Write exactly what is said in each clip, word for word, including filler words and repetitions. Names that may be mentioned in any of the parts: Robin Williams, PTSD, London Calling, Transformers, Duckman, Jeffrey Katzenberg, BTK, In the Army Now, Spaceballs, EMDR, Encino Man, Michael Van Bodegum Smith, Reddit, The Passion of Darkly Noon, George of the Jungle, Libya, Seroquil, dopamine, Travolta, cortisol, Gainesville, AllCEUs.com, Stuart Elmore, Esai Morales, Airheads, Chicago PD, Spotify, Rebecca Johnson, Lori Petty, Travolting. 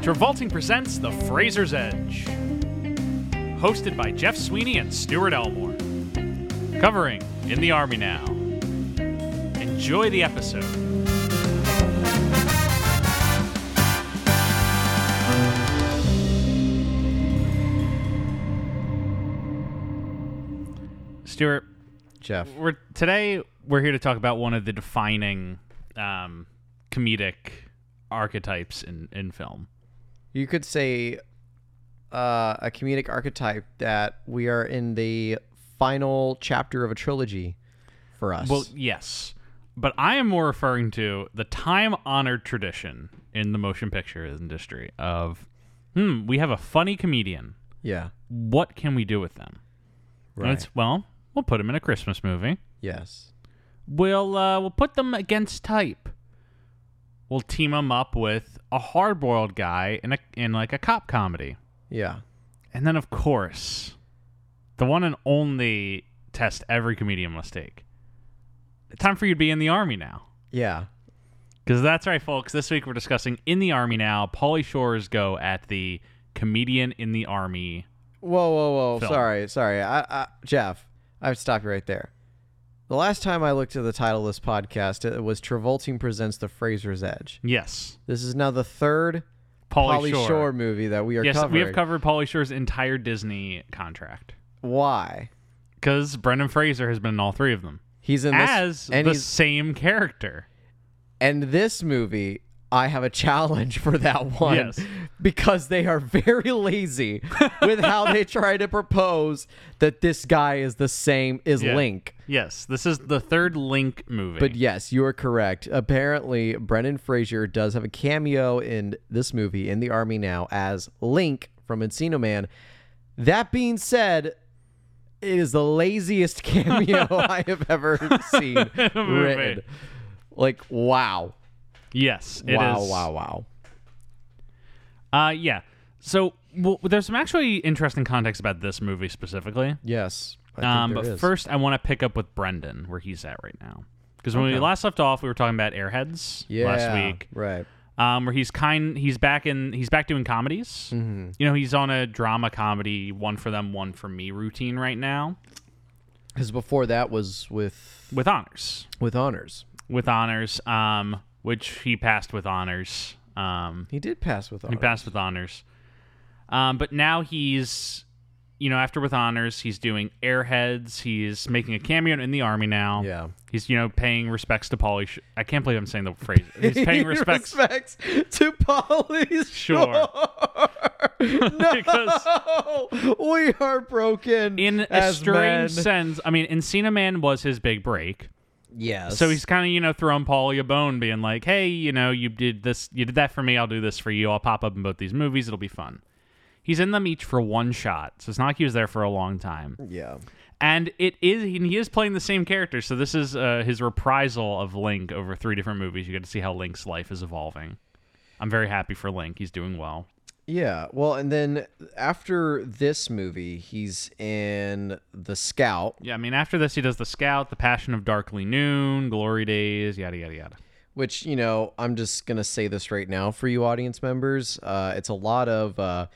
Travolting presents The Fraser's Edge, hosted by Jeff Sweeney and Stuart Elmore, covering In the Army Now. Enjoy the episode. Stuart. Jeff. We're, today, we're here to talk about one of the defining um, comedic archetypes in, in film. You could say uh, a comedic archetype that we are in the final chapter of a trilogy for us. Well, yes. But I am more referring to the time-honored tradition in the motion picture industry of, hmm, we have a funny comedian. Yeah. What can we do with them? Right. And it's, well, we'll put them in a Christmas movie. Yes. We'll, uh, we'll put them against type. We'll team them up with a hard-boiled guy in a in like a cop comedy. Yeah. And then, of course, the one and only test every comedian must take. It's time for you to be in the Army Now. Yeah. Because that's right, folks. This week we're discussing In the Army Now, Pauly Shore's go at the comedian in the Army. Whoa, whoa, whoa. Film. Sorry, sorry. I, I, Jeff, I have to stop you right there. The last time I looked at the title of this podcast, it was Travolting Presents The Fraser's Edge. Yes. This is now the third Pauly, Pauly Shore. Shore movie that we are yes, covering. Yes, we have covered Pauly Shore's entire Disney contract. Why? Because Brendan Fraser has been in all three of them. He's in this, as and the he's, same character. And this movie, I have a challenge for that one. Yes. Because they are very lazy with how they try to propose that this guy is the same as yeah. Link. Yes, this is the third Link movie. But yes, you are correct. Apparently, Brendan Fraser does have a cameo in this movie, In the Army Now, as Link from Encino Man. That being said, it is the laziest cameo I have ever seen written. Like, wow. Yes, it wow, is. Wow, wow, wow. Uh, yeah. So, well, there's some actually interesting context about this movie specifically. Yes. I think um, but is. First, I want to pick up with Brendan, where he's at right now. Because when okay. we last left off, we were talking about Airheads yeah, last week, right? Um, where he's kind, he's back in, he's back doing comedies. Mm-hmm. You know, he's on a drama comedy, one for them, one for me routine right now. Because before that was with with honors, with honors, with honors, um, which he passed with honors. Um, he did pass with honors. He passed with honors. Um, but now he's. You know, after With Honors, he's doing Airheads. He's making a cameo in the Army Now. Yeah. He's, you know, paying respects to Pauly Shore. I can't believe I'm saying the phrase. He's paying respects, respects to Pauly Shore. Sure. No. Because we are broken. In as a strange men. sense, I mean, Encino Man was his big break. Yes. So he's kind of, you know, throwing Pauly a bone, being like, hey, you know, you did this, you did that for me. I'll do this for you. I'll pop up in both these movies. It'll be fun. He's in them each for one shot, so it's not like he was there for a long time. Yeah. And it is he is playing the same character, so this is uh, his reprisal of Link over three different movies. You get to see how Link's life is evolving. I'm very happy for Link. He's doing well. Yeah, well, and then after this movie, he's in The Scout. Yeah, I mean, after this, he does The Scout, The Passion of Darkly Noon, Glory Days, yada, yada, yada. Which, you know, I'm just going to say this right now for you audience members. Uh, it's a lot of... Uh,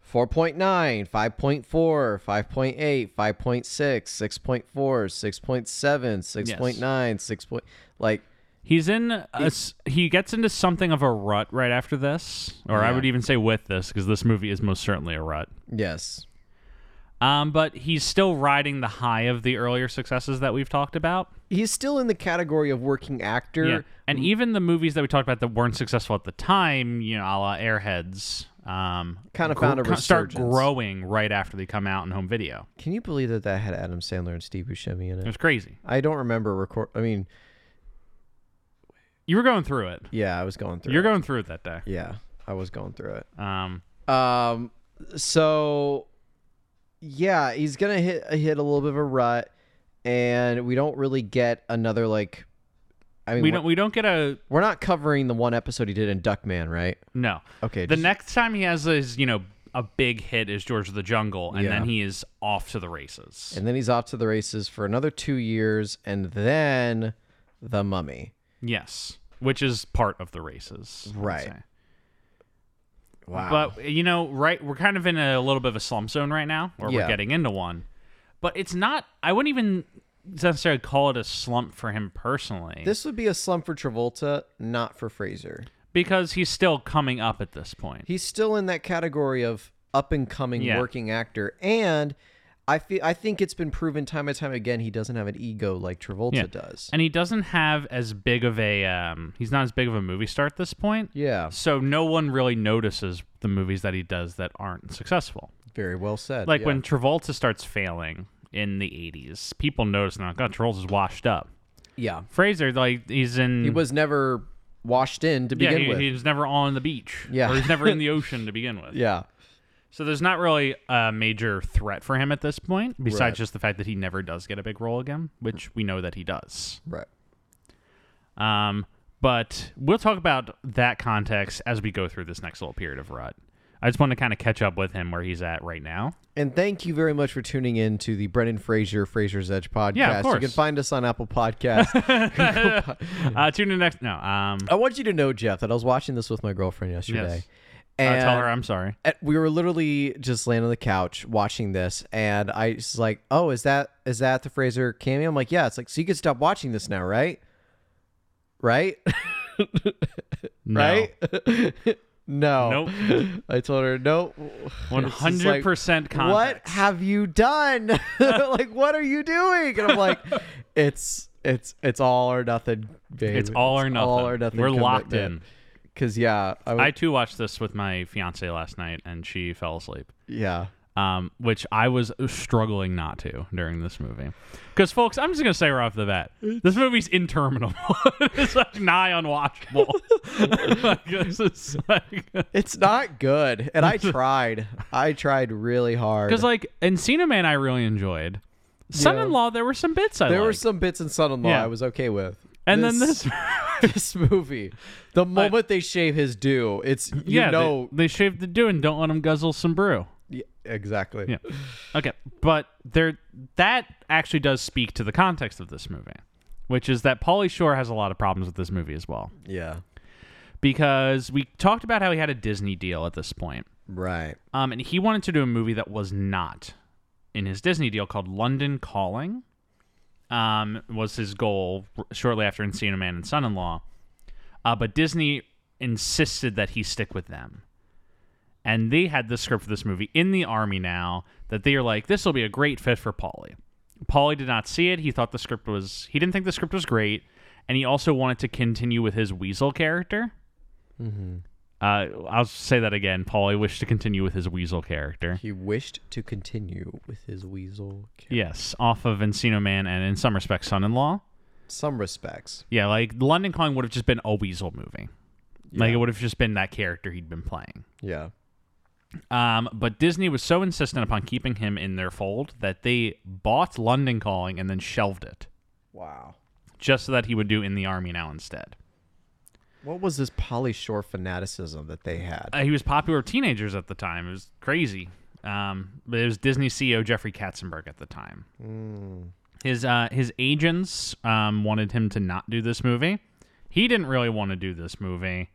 four point nine, five point four, five point eight, five point six, six point four, six point seven, six point nine, six point, like he's in a, he gets into something of a rut right after this, or yeah. I would even say with this, because this movie is most certainly a rut. Yes. Um, but he's still riding the high of the earlier successes that we've talked about. He's still in the category of working actor. Yeah. And mm-hmm. even the movies that we talked about that weren't successful at the time, you know, a la Airheads, um, kind of found gr- a resurgence. Start growing right after they come out in home video. Can you believe that that had Adam Sandler and Steve Buscemi in it? It was crazy. I don't remember record. I mean, you were going through it. Yeah, I was going through. You're it. You're going through it that day. Yeah, I was going through it. Um. Um. So, yeah, he's gonna hit hit a little bit of a rut, and we don't really get another like. I mean, we don't. We don't get a. We're not covering the one episode he did in Duckman, right? No. Okay. The just, next time he has his, you know, a big hit is George of the Jungle, and yeah. then he is off to the races. And then he's off to the races for another two years, and then The Mummy. Yes, which is part of the races. Right. Wow. But, you know, right, we're kind of in a little bit of a slump zone right now, or yeah. we're getting into one. But it's not, I wouldn't even necessarily call it a slump for him personally. This would be a slump for Travolta, not for Fraser. Because he's still coming up at this point. He's still in that category of up-and-coming yeah. working actor. And I feel, I think it's been proven time and time again he doesn't have an ego like Travolta yeah. does. And he doesn't have as big of a... Um, he's not as big of a movie star at this point. Yeah. So no one really notices the movies that he does that aren't successful. Very well said. Like yeah. when Travolta starts failing in the eighties, people notice now, God, Travolta's washed up. Yeah. Fraser, like, he's in... He was never... washed in to begin yeah, he, with. He's never on the beach. Yeah. Or he's never in the ocean to begin with. Yeah. So there's not really a major threat for him at this point, besides right. just the fact that he never does get a big role again, which we know that he does. Right. Um, but we'll talk about that context as we go through this next little period of rut. I just want to kind of catch up with him where he's at right now. And thank you very much for tuning in to the Brendan Fraser, Fraser's Edge podcast. Yeah, of course. You can find us on Apple Podcasts. uh, tune in next. No. Um, I want you to know, Jeff, that I was watching this with my girlfriend yesterday. Yes. And uh, tell her I'm sorry. We were literally just laying on the couch watching this, and I was like, oh, is that is that the Fraser cameo? I'm like, yeah. It's like, so you can stop watching this now, right? Right? Right? No. Nope. I told her, nope. one hundred percent like, context. What have you done? Like, what are you doing? And I'm like, it's it's it's all or nothing, babe. It's all or nothing. All or nothing. We're locked in. Because, yeah. I, w- I, too, watched this with my fiance last night, and she fell asleep. Yeah. Um, which I was struggling not to during this movie. Because, folks, I'm just going to say right off the bat, this movie's interminable. It's like nigh unwatchable. Like, this is like... It's not good. And I tried. I tried really hard. Because, like, Encino Man, I really enjoyed. Son-in-Law, yeah. there were some bits I There liked. were some bits in Son-in-Law yeah. I was okay with. And this, then this this movie, the moment but, they shave his dew, it's, you yeah, know... They, they shave the dew and don't let him guzzle some brew. Yeah, exactly. Yeah. Okay, but there that actually does speak to the context of this movie, which is that Pauly Shore has a lot of problems with this movie as well. Yeah. Because we talked about how he had a Disney deal at this point. Right. Um, and he wanted to do a movie that was not in his Disney deal called London Calling. Um, was his goal shortly after Encino Man and Son-in-Law. Uh, but Disney insisted that he stick with them. And they had the script for this movie, In the Army Now, that they are like, this will be a great fit for Pauly. Pauly did not see it. He thought the script was... He didn't think the script was great. And he also wanted to continue with his Weasel character. Mm-hmm. Uh, I'll say that again. Pauly wished to continue with his Weasel character. He wished to continue with his Weasel character. Yes, off of Encino Man and, in some respects, Son-in-Law. Some respects. Yeah, like, London Calling would have just been a Weasel movie. Yeah. Like, it would have just been that character he'd been playing. Yeah. Um, but Disney was so insistent upon keeping him in their fold that they bought London Calling and then shelved it. Wow. Just so that he would do In the Army Now instead. What was this Pauly Shore fanaticism that they had? Uh, he was popular with teenagers at the time. It was crazy. Um, but it was Disney C E O Jeffrey Katzenberg at the time. Mm. His uh, his agents um, wanted him to not do this movie. He didn't really want to do this movie.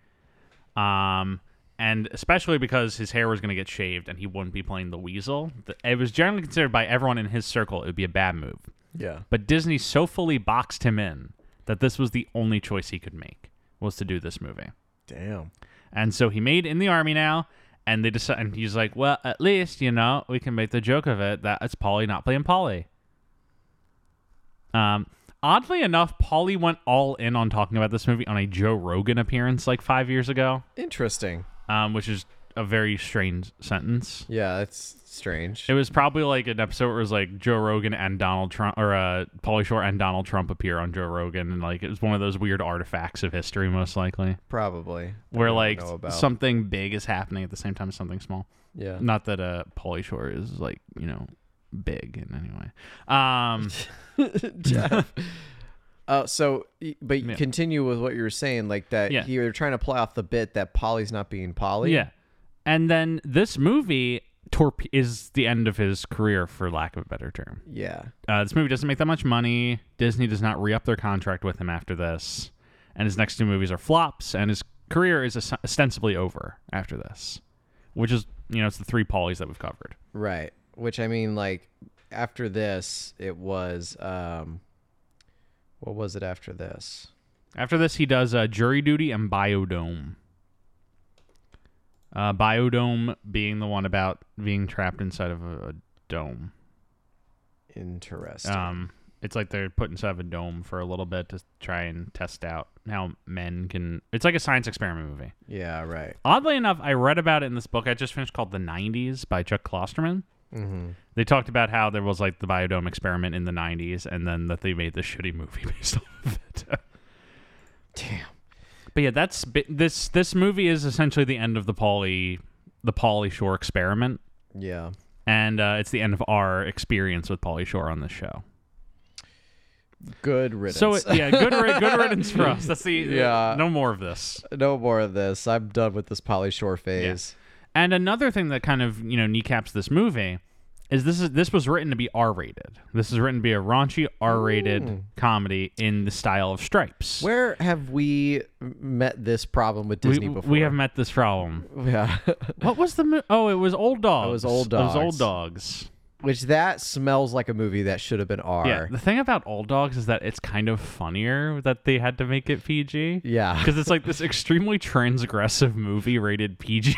Um... And especially because his hair was going to get shaved and he wouldn't be playing the Weasel. It was generally considered by everyone in his circle it would be a bad move. Yeah. But Disney so fully boxed him in that this was the only choice he could make, was to do this movie. Damn. And so he made In the Army Now, and they decided, and he's like, well, at least, you know, we can make the joke of it that it's Pauly not playing Pauly. Um, oddly enough, Pauly went all in on talking about this movie on a Joe Rogan appearance like five years ago. Interesting. Um, which is a very strange sentence. Yeah, it's strange. It was probably like an episode where it was like Joe Rogan and Donald Trump, or uh, Pauly Shore and Donald Trump appear on Joe Rogan, and like it was one of those weird artifacts of history, most likely. Probably. Where like something big is happening at the same time as something small. Yeah. Not that uh, Pauly Shore is like, you know, big in any way. Um, Jeff. Uh, so, but yeah. continue with what you were saying, like that yeah. you're trying to play off the bit that Pauly's not being Pauly. Yeah. And then this movie torp- is the end of his career, for lack of a better term. Yeah. Uh, this movie doesn't make that much money. Disney does not re-up their contract with him after this. And his next two movies are flops, and his career is ostensibly over after this. which is, you know, it's the three Paulies that we've covered. Right. Which, I mean, like, after this, it was, um, what was it after this? After this, he does uh, Jury Duty and Biodome. Uh, Biodome being the one about being trapped inside of a, a dome. Interesting. Um, it's like they're put inside of a dome for a little bit to try and test out how men can... It's like a science experiment movie. Yeah, right. Oddly enough, I read about it in this book I just finished called The nineties by Chuck Klosterman. Mm-hmm. They talked about how there was like the Biodome experiment in the nineties and then that they made the shitty movie based off of it. Damn. But yeah, that's this this movie is essentially the end of the Pauly the Pauly Shore experiment. Yeah. And uh, it's the end of our experience with Pauly Shore on this show. Good riddance. So it, yeah, good good riddance for us. That's the yeah. No more of this. No more of this. I'm done with this Pauly Shore phase. Yeah. And another thing that kind of, you know, kneecaps this movie is this is this was written to be R-rated. This is written to be a raunchy R-rated mm. comedy in the style of Stripes. Where have we met this problem with Disney we, before? We have met this problem. Yeah. What was the mo- Oh, it was Old Dogs. It was Old Dogs. It was Old Dogs. Which that smells like a movie that should have been R. Yeah, the thing about Old Dogs is that it's kind of funnier that they had to make it P G. Yeah. Because it's like this extremely transgressive movie rated P G.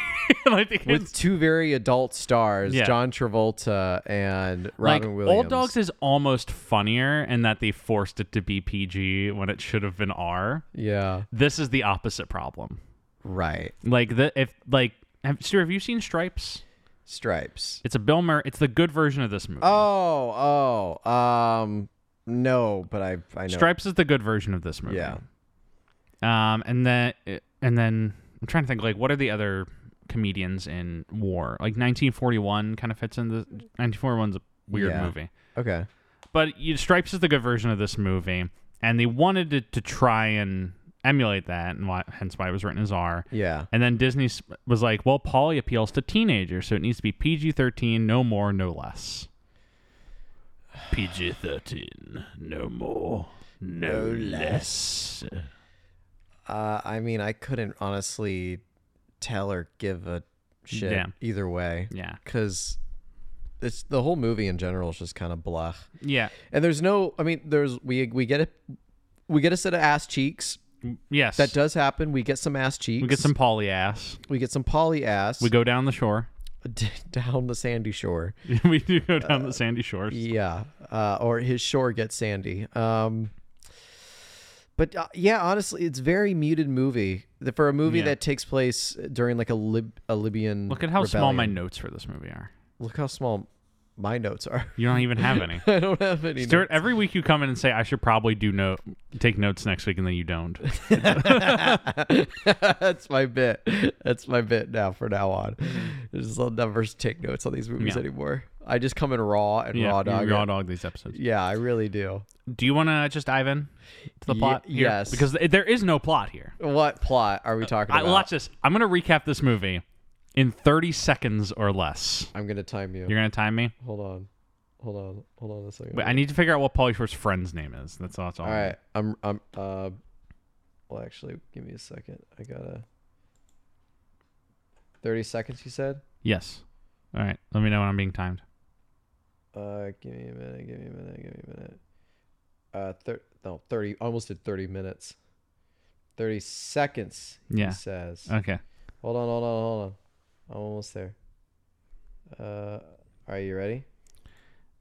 I think with it's... two very adult stars, yeah. John Travolta and Robin like, Williams. Old Dogs is almost funnier in that they forced it to be P G when it should have been R. Yeah. This is the opposite problem. Right. Like, the, if like, have, Stu, have you seen Stripes? Stripes. It's a Bill Murray. It's the good version of this movie. Oh, oh, um, no, but I, I know. Stripes is the good version of this movie. Yeah. Um, and then, and then I'm trying to think like, what are the other comedians in war? Like nineteen forty-one kind of fits in the nineteen forty-one's a weird yeah. movie. Okay. But you, Stripes is the good version of this movie, and they wanted to, to try and emulate that, and why, hence why it was written as R. Yeah. And then Disney was like, well, Pauly appeals to teenagers, so it needs to be P G thirteen, no more, no less. P G thirteen, no more, no less. Uh, I mean, I couldn't honestly tell or give a shit yeah. either way. Yeah. Because it's the whole movie in general is just kind of blah. Yeah. And there's no, I mean, there's we we get a we get a set of ass cheeks. Yes. That does happen. We get some ass cheeks. We get some Pauly ass. We get some Pauly ass. We go down the shore. down the sandy shore. we do go down uh, the sandy shores. Yeah. Uh, or his shore gets sandy. Um, but uh, yeah, honestly, it's very muted movie. The, for a movie yeah. that takes place during like a, Lib- a Libyan Look at how rebellion. small my notes for this movie are. Look how small... my notes are. You don't even have any. I don't have any. Stuart, notes. Every week you come in and say, I should probably do no- take notes next week, and then you don't. That's my bit. That's my bit now for now on. Just, I'll never take notes on these movies yeah. anymore. I just come in raw and yeah, raw dog. raw dog these episodes. Yeah, I really do. Do you want to just dive in to the plot? Ye- yes. Here? Because there is no plot here. What plot are we talking uh, about? I, watch this. I'm going to recap this movie. In thirty seconds or less. I'm going to time you. You're going to time me? Hold on. Hold on. Hold on a second. Wait, I need to figure out what Pauly Shore's friend's name is. That's all. That's all, all right. I'm, I'm, uh, well, actually, give me a second. I got to. thirty seconds, you said? Yes. All right. Let me know when I'm being timed. Uh, give me a minute. Give me a minute. Give me a minute. Uh, thir- no, thirty. Almost did thirty minutes. thirty seconds, he yeah. says. Okay. Hold on, hold on, hold on. I'm almost there. Uh, are you ready?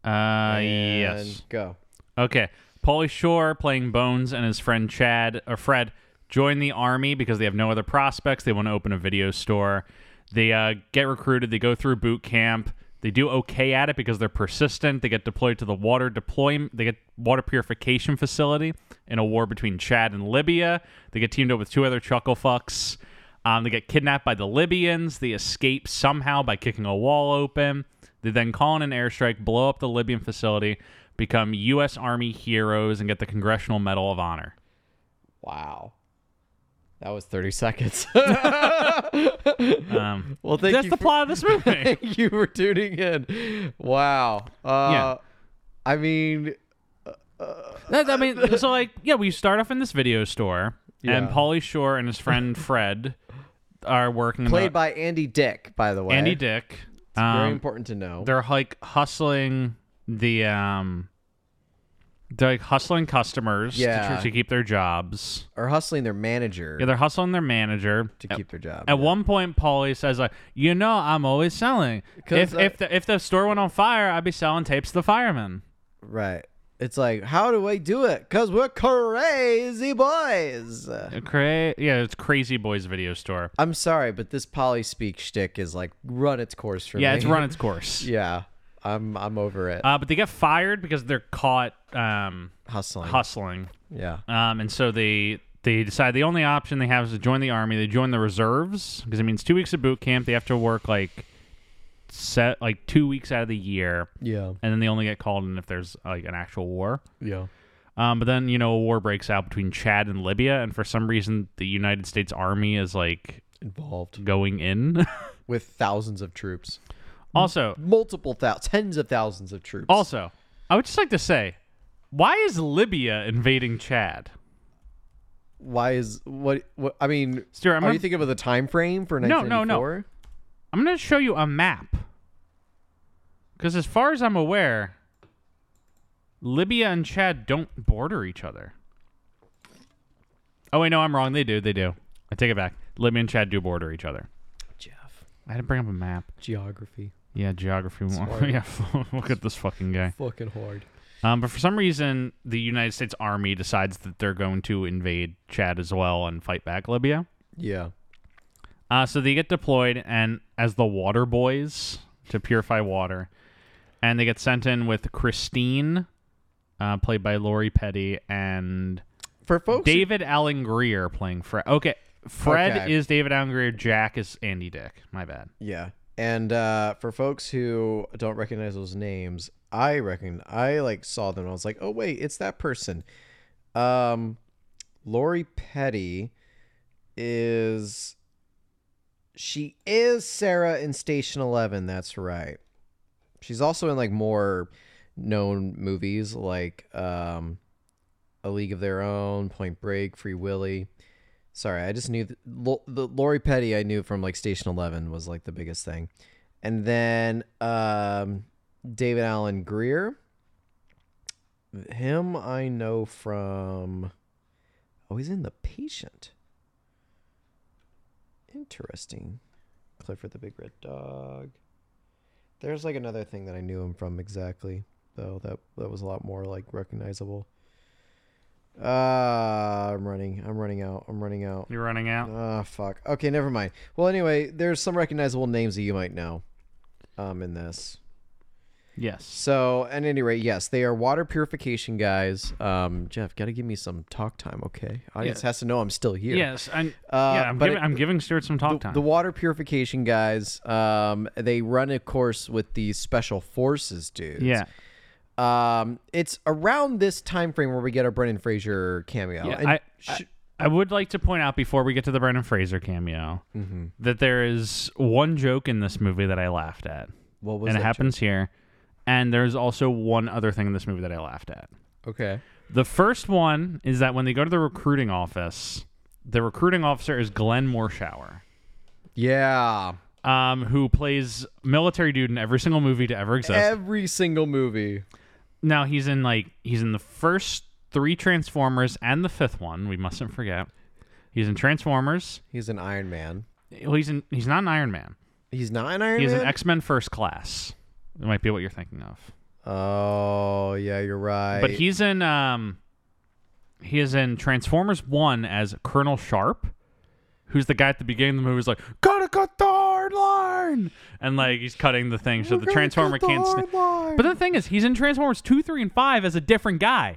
Uh, and yes. Go. Okay. Pauly Shore, playing Bones, and his friend Chad or Fred join the army because they have no other prospects. They want to open a video store. They uh, get recruited. They go through boot camp. They do okay at it because they're persistent. They get deployed to the water deployment. They get water purification facility in a war between Chad and Libya. They get teamed up with two other chuckle fucks. Um, they get kidnapped by the Libyans. They escape somehow by kicking a wall open. They then call in an airstrike, blow up the Libyan facility, become U S Army heroes, and get the Congressional Medal of Honor. Wow. That was thirty seconds. um, well, thank that's you the for, plot of this movie. Thank you for tuning in. Wow. Uh, yeah. I mean... Uh, I mean, so like, yeah, we start off in this video store, yeah. and Pauly Shore and his friend Fred... are working. Played about, by Andy Dick, by the way. Andy Dick. It's um, very important to know. They're like hustling the um, they're like hustling customers yeah. to, to keep their jobs, or hustling their manager. Yeah, they're hustling their manager to at, keep their job. At yeah. one point, Pauly says, "Like, you know, I'm always selling. If I, if the if the store went on fire, I'd be selling tapes to the firemen." Right. It's like, how do we do it? Because we're crazy boys. Cra- yeah, it's Crazy Boys Video Store. I'm sorry, but this Pauly speak shtick is like run its course for yeah, me. Yeah, it's run its course. yeah, I'm I'm over it. Uh, but they get fired because they're caught um, hustling. Hustling. Yeah. Um, and so they they decide the only option they have is to join the Army. They join the reserves because it means two weeks of boot camp. They have to work like... set like two weeks out of the year, yeah, and then they only get called in if there's like an actual war, yeah. Um, but then you know a war breaks out between Chad and Libya, and for some reason the United States Army is like involved, going in with thousands of troops. Also, multiple thousands, tens of thousands of troops. Also, I would just like to say, why is Libya invading Chad? Why is what? what I mean, Stuart, I'm are gonna, you thinking of the time frame for nineteen ninety-four? No, no, no. I'm going to show you a map. Because as far as I'm aware, Libya and Chad don't border each other. Oh, wait, no, I'm wrong. They do. They do. I take it back. Libya and Chad do border each other. Jeff. I had to bring up a map. Geography. Yeah, geography. yeah, look at this fucking guy. Fucking hard. Um, but for some reason, the United States Army decides that they're going to invade Chad as well and fight back Libya. Yeah. Uh, so they get deployed and as the water boys to purify water. And they get sent in with Christine, uh, played by Lori Petty, and for folks David who... Alan Greer playing Fred. Okay, Fred okay. is David Alan Greer. Jack is Andy Dick. My bad. Yeah. And uh, for folks who don't recognize those names, I reckon I like saw them. And I was like, oh, wait, it's that person. Um, Lori Petty is... She is Sarah in Station Eleven. That's right. She's also in like more known movies like um, A League of Their Own, Point Break, Free Willy. Sorry, I just knew th- L- the Lori Petty I knew from like Station Eleven was like the biggest thing, and then um, David Alan Greer. Him I know from. Oh, he's in The Patient. Interesting. Clifford the Big Red Dog. There's like another thing that I knew him from exactly, though that that was a lot more like recognizable. Uh I'm running. I'm running out. I'm running out. You're running out? Ah, uh, fuck. Okay, never mind. Well, anyway, there's some recognizable names that you might know um in this. Yes. So, at any rate, yes, they are water purification guys. Um, Jeff, gotta give me some talk time, okay? Audience yeah. has to know I'm still here. Yes, and uh, yeah, I'm, giving, it, I'm giving Stuart some talk the, time. The water purification guys, um, they run a course with the special forces dudes. Yeah. Um, it's around this time frame where we get our Brendan Fraser cameo. Yeah, and I, sh- I I would like to point out before we get to the Brendan Fraser cameo mm-hmm. that there is one joke in this movie that I laughed at. What was that? And it happens joke? Here. And there's also one other thing in this movie that I laughed at. Okay. The first one is that when they go to the recruiting office, the recruiting officer is Glenn Morshower. Yeah. Um, who plays military dude in every single movie to ever exist. Every single movie. Now, he's in like he's in the first three Transformers and the fifth one. We mustn't forget. He's in Transformers. He's an Iron Man. Well, he's, in, he's not an Iron Man. He's not an Iron he's Man? He's an X-Men First Class. It might be what you're thinking of. Oh, yeah, you're right. But he's in um, he is in Transformers one as Colonel Sharp, who's the guy at the beginning of the movie who's like, gotta cut the hard line! And like he's cutting the thing so We're the Transformer the can't... St- but the thing is, he's in Transformers two, three, and five as a different guy.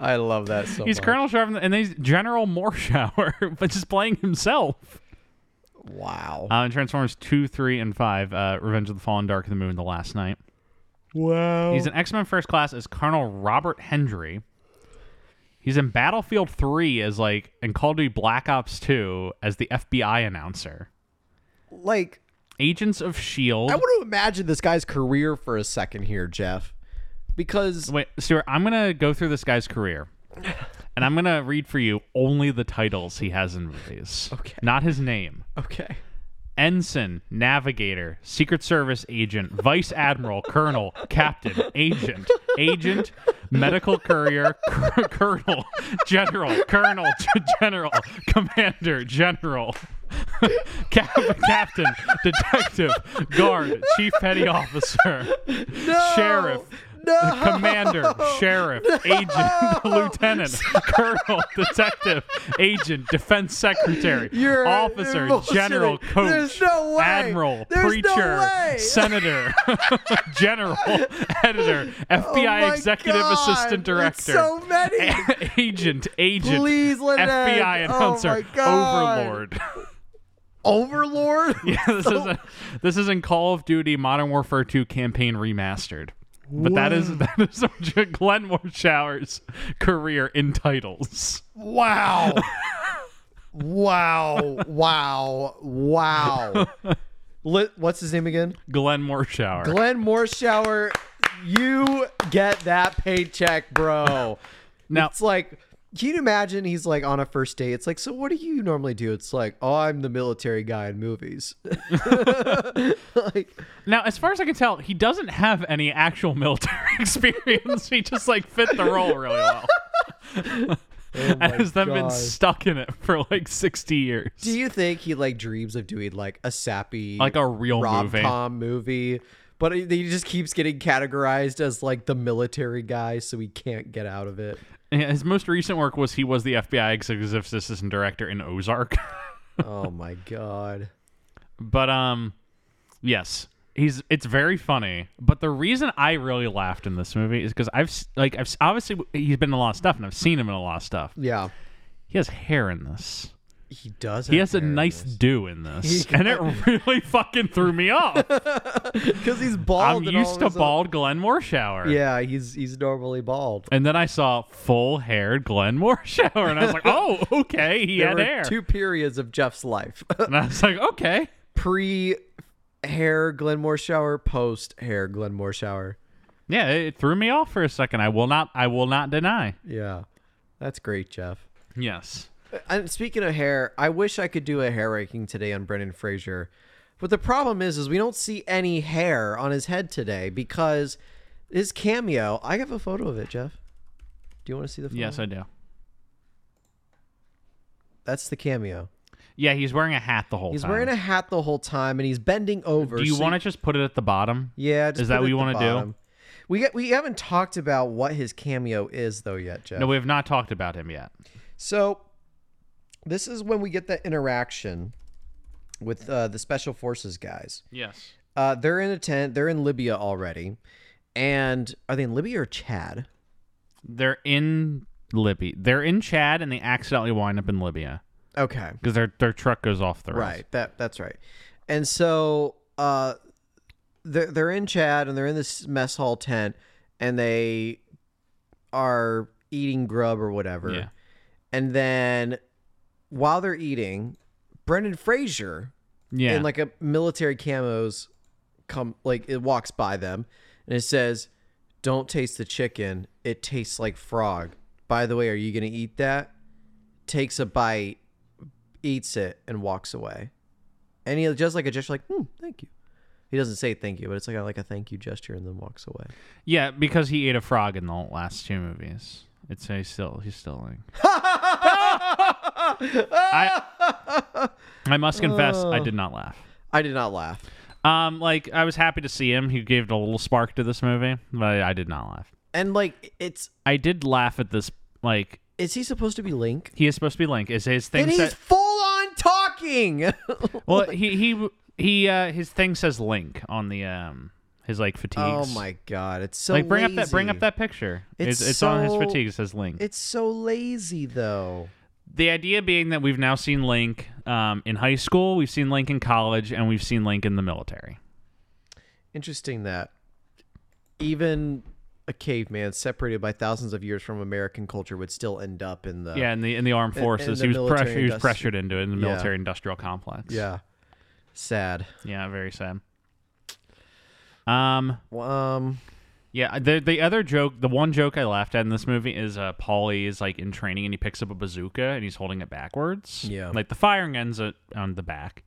I love that so he's much. He's Colonel Sharp, and then he's General Morshower, but just playing himself. Wow. Uh, in Transformers two, three, and five, uh, Revenge of the Fallen, Dark of the Moon, The Last Night. Wow. He's in X-Men First Class as Colonel Robert Hendry. He's in Battlefield three as, like, and Call of Duty Black Ops two as the F B I announcer. Like. Agents of S H I E L D. I want to imagine this guy's career for a second here, Jeff. Because. Wait, Stuart, I'm going to go through this guy's career. And I'm going to read for you only the titles he has in movies. Okay. Not his name. Okay. Ensign, navigator, secret service agent, vice admiral, colonel, captain, agent, agent, medical courier, cur- colonel, general, colonel, g- general, commander, general, cap- captain, detective, guard, chief petty officer, no! sheriff, no! commander, sheriff, no! agent, lieutenant, colonel, detective, agent, defense secretary, you're, officer, you're general, coach, no admiral, There's preacher, no senator, general, editor, F B I oh executive God. assistant director, so many. agent, agent, Please, F B I announcer, oh overlord. Overlord? Yeah, this so... isn't this isn't Call of Duty Modern Warfare two Campaign Remastered. But Whoa. that is that is Glenn Morshower's career in titles. Wow. wow. Wow. Wow. What's his name again? Glenn Morshower. Glenn Morshower, you get that paycheck, bro. Now, it's like, can you imagine he's like on a first date? It's like, so what do you normally do? It's like, oh, I'm the military guy in movies. Like, now, as far as I can tell, he doesn't have any actual military experience. He just like fit the role really well. Oh and has then God. been stuck in it for like sixty years. Do you think he like dreams of doing like a sappy, like a real rom-com movie? movie? But he just keeps getting categorized as like the military guy, so he can't get out of it. His most recent work was he was the F B I executive assistant director in Ozark. Oh my God. But um, yes. He's it's very funny, but the reason I really laughed in this movie is because I've like I've obviously he's been in a lot of stuff and I've seen him in a lot of stuff. Yeah, he has hair in this. He does. Have he has hair a nice in do in this, and it really fucking threw me off because he's bald. I'm and used all to bald own. Glenn Morshower. Yeah, he's he's normally bald, and then I saw full-haired Glenn Morshower, and I was like, oh, okay, he there had were hair. Two periods of Jeff's life, and I was like, okay, pre. Hair Glenn Morshower, post hair Glenn Morshower. Yeah, it threw me off for a second. I will not. I will not deny. Yeah, that's great, Jeff. Yes. And speaking of hair, I wish I could do a hair ranking today on Brendan Fraser, but the problem is, is we don't see any hair on his head today because his cameo. I have a photo of it, Jeff. Do you want to see the photo? Yes, I do. That's the cameo. Yeah, he's wearing a hat the whole he's time. He's wearing a hat the whole time, and he's bending over. Do you so want to just put it at the bottom? Yeah, just Is that what you want to do? We get, we haven't talked about what his cameo is, though, yet, Jeff. No, we have not talked about him yet. So this is when we get that interaction with uh, the Special Forces guys. Yes. Uh, they're in a tent. They're in Libya already. And are they in Libya or Chad? They're in Libya. They're in Chad, and they accidentally wind up in Libya. Okay. Because their their truck goes off the road. Right. That that's right. And so uh they're they're in Chad and they're in this mess hall tent and they are eating grub or whatever. Yeah. And then while they're eating, Brendan Fraser yeah. in like a military camos come like it walks by them and it says, "Don't taste the chicken. It tastes like frog. By the way, are you gonna eat that?" Takes a bite. Eats it and walks away, and he just like a gesture, like hmm, "Thank you." He doesn't say "thank you," but it's like a, like a thank you gesture, and then walks away. Yeah, because he ate a frog in the last two movies. It's he's still he's still like. I, I must confess, uh, I did not laugh. I did not laugh. Um, like I was happy to see him. He gave a little spark to this movie, but I, I did not laugh. And like it's, I did laugh at this. Like, is he supposed to be Link? He is supposed to be Link. Is his thing? And he's that, full. talking well he he he uh his thing says Link on the um his like fatigues. Oh my God, it's so like bring lazy. up that bring up that picture it's it's, it's so, on his fatigues says Link. It's so lazy though. The idea being that we've now seen Link um in high school, we've seen Link in college, and we've seen Link in the military. Interesting that even a caveman separated by thousands of years from American culture would still end up in the yeah in the in the armed forces. In, in the he was pressured. He was pressured into it in the yeah. military industrial complex. Yeah, sad. Yeah, very sad. Um, um, Yeah, the the other joke, the one joke I laughed at in this movie is uh, Pauly is like in training and he picks up a bazooka and he's holding it backwards. Yeah, like the firing ends at, on the back,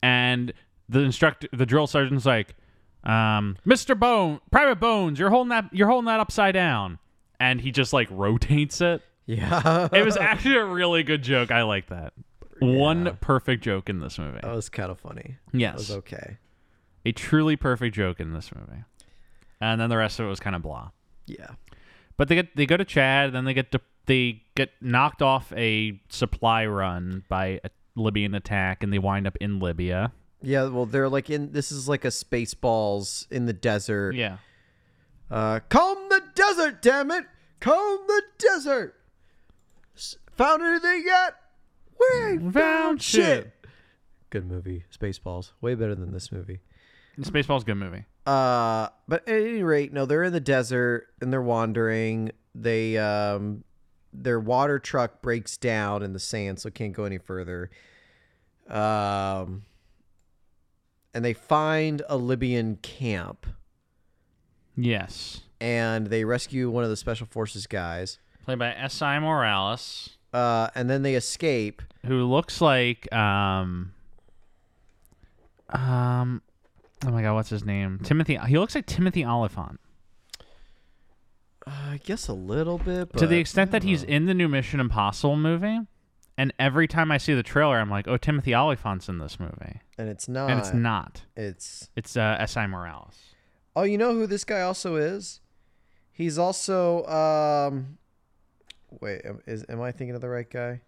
and the instructor, the drill sergeant's like, um, "Mister Bone, Private Bones, you're holding that, you're holding that upside down," and he just like rotates it. Yeah, it was actually a really good joke. I like that. Yeah. One perfect joke in this movie. That was kind of funny. Yes, that was okay. A truly perfect joke in this movie. And then the rest of it was kind of blah. Yeah. But they get they go to Chad, then they get to, they get knocked off a supply run by a Libyan attack, and they wind up in Libya. Yeah, well, they're like in, this is like a Spaceballs in the desert. Yeah. Uh, comb the desert, damn it! Comb the desert! Found anything yet? We ain't found shit! Good movie. Spaceballs. Way better than this movie. Spaceballs, good movie. Uh, but at any rate, no, they're in the desert and they're wandering. They, um, their water truck breaks down in the sand, so it can't go any further. Um, and they find a Libyan camp. Yes. And they rescue one of the special forces guys, played by Esai Morales. Uh, and then they escape. Who looks like, um, um. Oh my god, what's his name? Timothy. He looks like Timothy Oliphant. Uh, I guess a little bit. But to the extent that know. he's in the new Mission Impossible movie, and every time I see the trailer, I'm like, oh, Timothy Oliphant's in this movie. And it's not. And it's not. It's... It's uh, Esai Morales. Oh, you know who this guy also is? He's also... Um... Wait, is, am I thinking of the right guy?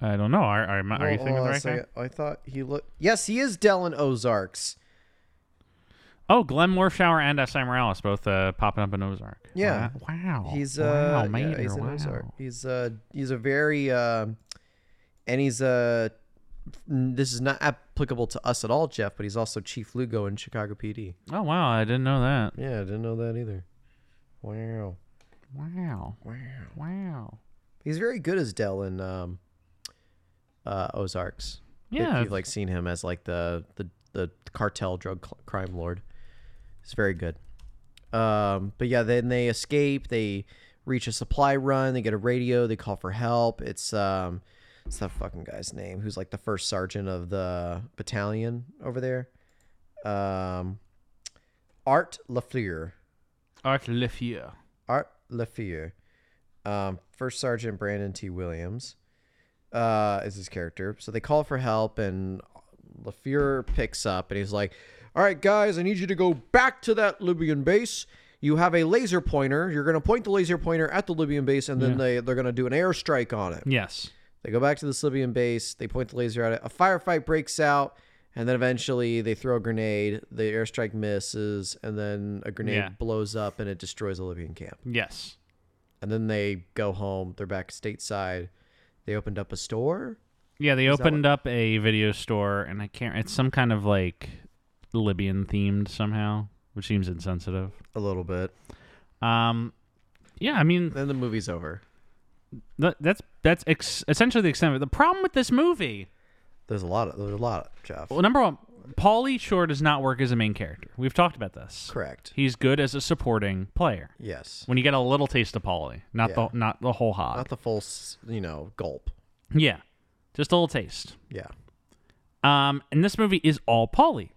I don't know. Are, are, are well, you thinking the right thing? I thought he looked... Yes, he is Dellen Ozarks. Oh, Glenn Morshower and Esai Morales both uh, popping up in Ozark. Yeah. Wow. wow. He's, uh, wow, yeah, he's wow. in Ozark. He's, uh, he's a very... Uh, and he's... Uh, this is not applicable to us at all, Jeff, but he's also Chief Lugo in Chicago P D. Oh, wow. I didn't know that. Yeah, I didn't know that either. Wow. Wow. Wow. Wow. He's very good as Dellen... Um, Uh, Ozarks. Yeah, if you've like seen him as like the the, the cartel drug cl- crime lord. It's very good. Um, but yeah, then they escape. They reach a supply run. They get a radio. They call for help. It's um, it's that fucking guy's name who's like the first sergeant of the battalion over there. Um, Art Lefleur. Art Lefleur. Art Lefleur. Um, first sergeant Brandon T. Williams. Uh, is his character. So they call for help, and Lefleur picks up, and he's like, all right, guys, I need you to go back to that Libyan base. You have a laser pointer. You're going to point the laser pointer at the Libyan base, and then yeah. they, they're going to do an airstrike on it. Yes. They go back to the Libyan base. They point the laser at it. A firefight breaks out, and then eventually they throw a grenade. The airstrike misses, and then a grenade yeah. blows up, and it destroys a Libyan camp. Yes. And then they go home. They're back stateside. They opened up a store? Yeah, they Is opened up a video store, and I can't... It's some kind of, like, Libyan-themed somehow, which seems insensitive. A little bit. Um, yeah, I mean... Then the movie's over. Th- that's that's ex- essentially the extent of it. The problem with this movie... There's a lot of... There's a lot, Jeff. Well, number one, Pauly Shore does not work as a main character. We've talked about this. Correct. He's good as a supporting player. Yes. When you get a little taste of Pauly, not yeah. the not the whole hog, not the full, you know, gulp. Yeah, just a little taste. Yeah. Um, and this movie is all Pauly.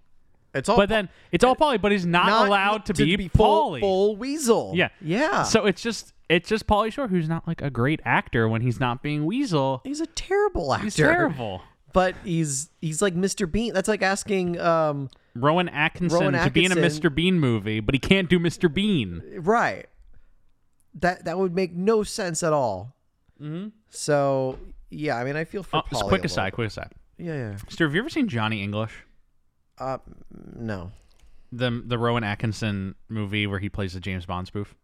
It's all. But pa- then it's all Pauly, but he's not, not allowed to, to be, be Pauly. Full, full weasel. Yeah. Yeah. So it's just it's just Pauly Shore, who's not like a great actor when he's not being weasel. He's a terrible actor. He's terrible. But he's he's like Mister Bean. That's like asking um, Rowan, Atkinson Rowan Atkinson to be in a Mister Bean movie, but he can't do Mister Bean. Right. That that would make no sense at all. Mm-hmm. So yeah, I mean, I feel for oh, Pauly. Quick aside, quick aside. Yeah, yeah. Mister, have you ever seen Johnny English? Uh, no. The the Rowan Atkinson movie where he plays the James Bond spoof.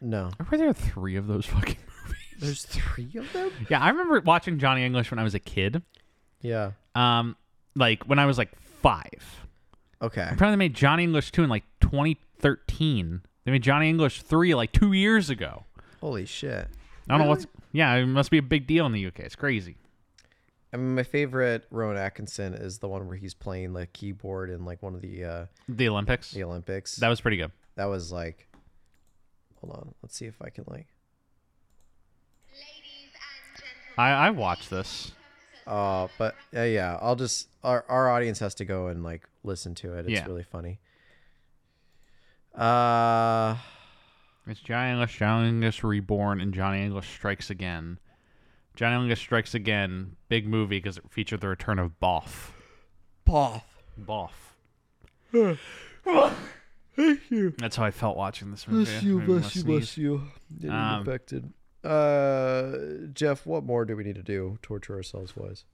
No. I remember there are three of those fucking movies. There's three of them. Yeah, I remember watching Johnny English when I was a kid. Yeah. Um, like when I was like five. Okay. Apparently they made Johnny English two in like twenty thirteen. They made Johnny English three like two years ago. Holy shit! I don't really? know what's. Yeah, it must be a big deal in the U K. It's crazy. I mean, my favorite Rowan Atkinson is the one where he's playing the keyboard in like one of the uh, the Olympics. The Olympics. That was pretty good. That was like, hold on, let's see if I can like. I I watched this. Uh, but uh, yeah, I'll just our our audience has to go and like listen to it. It's yeah. really funny. Uh, it's Johnny English. Johnny English Reborn and Johnny English Strikes Again. Johnny English Strikes Again, big movie because it featured the return of Boff. Boff. Boff. Thank you. That's how I felt watching this movie. Bless you, bless you, bless you. Getting um, infected. Uh, Jeff, what more do we need to do? Torture ourselves wise.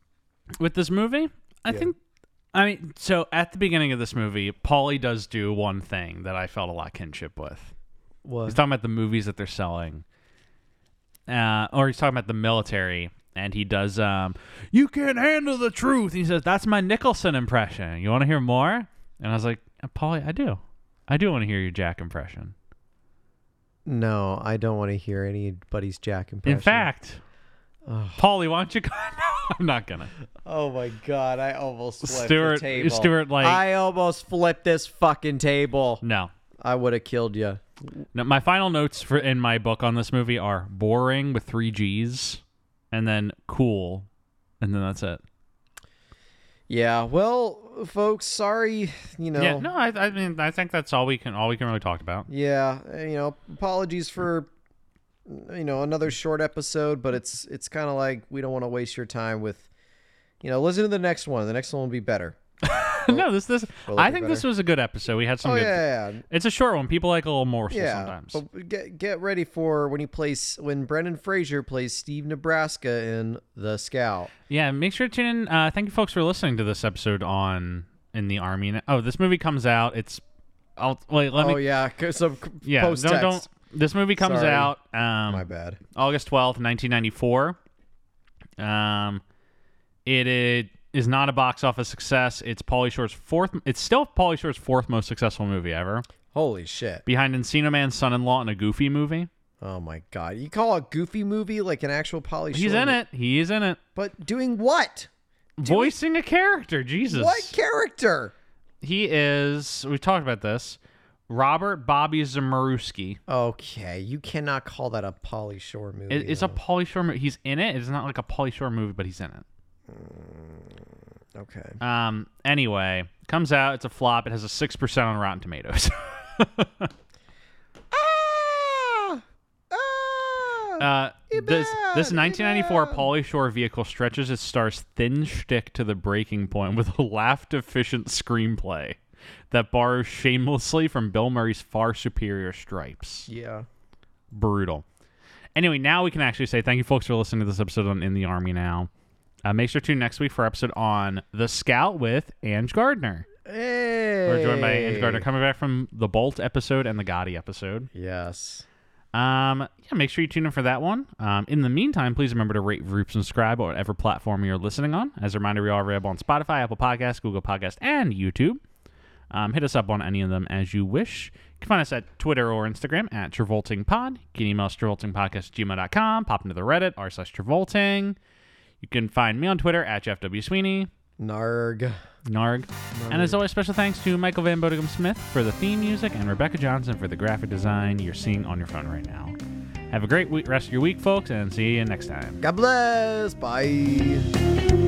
With this movie, I yeah. think. I mean, so at the beginning of this movie, Pauly does do one thing that I felt a lot of kinship with. What? He's talking about the movies that they're selling. Uh, or he's talking about the military, and he does, um, you can't handle the truth. He says, that's my Nicholson impression. You want to hear more? And I was like, Pauly, I do. I do want to hear your Jack impression. No, I don't want to hear anybody's Jack impression. In fact, oh. Pauly, why don't you go? No, I'm not going to. Oh, my God. I almost flipped Stuart, the table. Stuart, like, I almost flipped this fucking table. No. I would have killed you. Now, my final notes for in my book on this movie are boring with three G's, and then cool, and then that's it. Yeah, well, folks, sorry, you know. Yeah, no, I, I mean, I think that's all we can all we can really talk about. Yeah, you know, apologies for, you know, another short episode, but it's it's kind of like we don't want to waste your time with, you know, listen to the next one. The next one will be better. No, this this I think better. This was a good episode. We had some. Oh, good, yeah, yeah, it's a short one. People like a little morsel yeah, sometimes. But get get ready for when he plays when Brendan Fraser plays Steve Nebraska in The Scout. Yeah, make sure to tune in. Uh, thank you, folks, for listening to this episode on In the Army Now. Oh, this movie comes out. It's. I'll wait. Let oh, me. Oh yeah, some yeah. Post don't text. don't. This movie comes Sorry. out. Um, My bad. August twelfth, nineteen ninety-four. Um, it it. is not a box office success. It's Pauly Shore's fourth. It's still Pauly Shore's fourth most successful movie ever. Holy shit. Behind Encino Man, Son-in-Law, and A Goofy Movie. Oh my God. You call a Goofy Movie like an actual Pauly Shore? He's in it. He is in it. But doing what? Doing... Voicing a character. Jesus. What character? He is, we've talked about this, Robert Bobby Zimurowski. Okay. You cannot call that a Pauly Shore movie. It, it's though. a Pauly Shore movie. He's in it. It's not like a Pauly Shore movie, but he's in it. Okay. Um. Anyway, comes out. It's a flop. It has a six percent on Rotten Tomatoes. ah, ah, uh. This this nineteen ninety-four Pauly Shore vehicle stretches its star's thin shtick to the breaking point with a laugh-deficient screenplay that borrows shamelessly from Bill Murray's far superior Stripes. Yeah. Brutal. Anyway, now we can actually say thank you, folks, for listening to this episode on In the Army Now. Uh, make sure to tune next week for our episode on The Scout with Ange Gardner. Hey. We're joined by Ange Gardner, coming back from the Bolt episode and the Gotti episode. Yes. Um, yeah, make sure you tune in for that one. Um, in the meantime, please remember to rate, review, subscribe on whatever platform you're listening on. As a reminder, we are available on Spotify, Apple Podcasts, Google Podcasts, and YouTube. Um, hit us up on any of them as you wish. You can find us at Twitter or Instagram at TravoltingPod. You can email us travoltingpodcast at gmail dot com. Pop into the Reddit, r slash Travolting. You can find me on Twitter at Jeff W. Sweeney. Narg. Narg. Narg. And as always, special thanks to Michael Van Bodegum Smith for the theme music and Rebecca Johnson for the graphic design you're seeing on your phone right now. Have a great week, rest of your week, folks, and see you next time. God bless. Bye.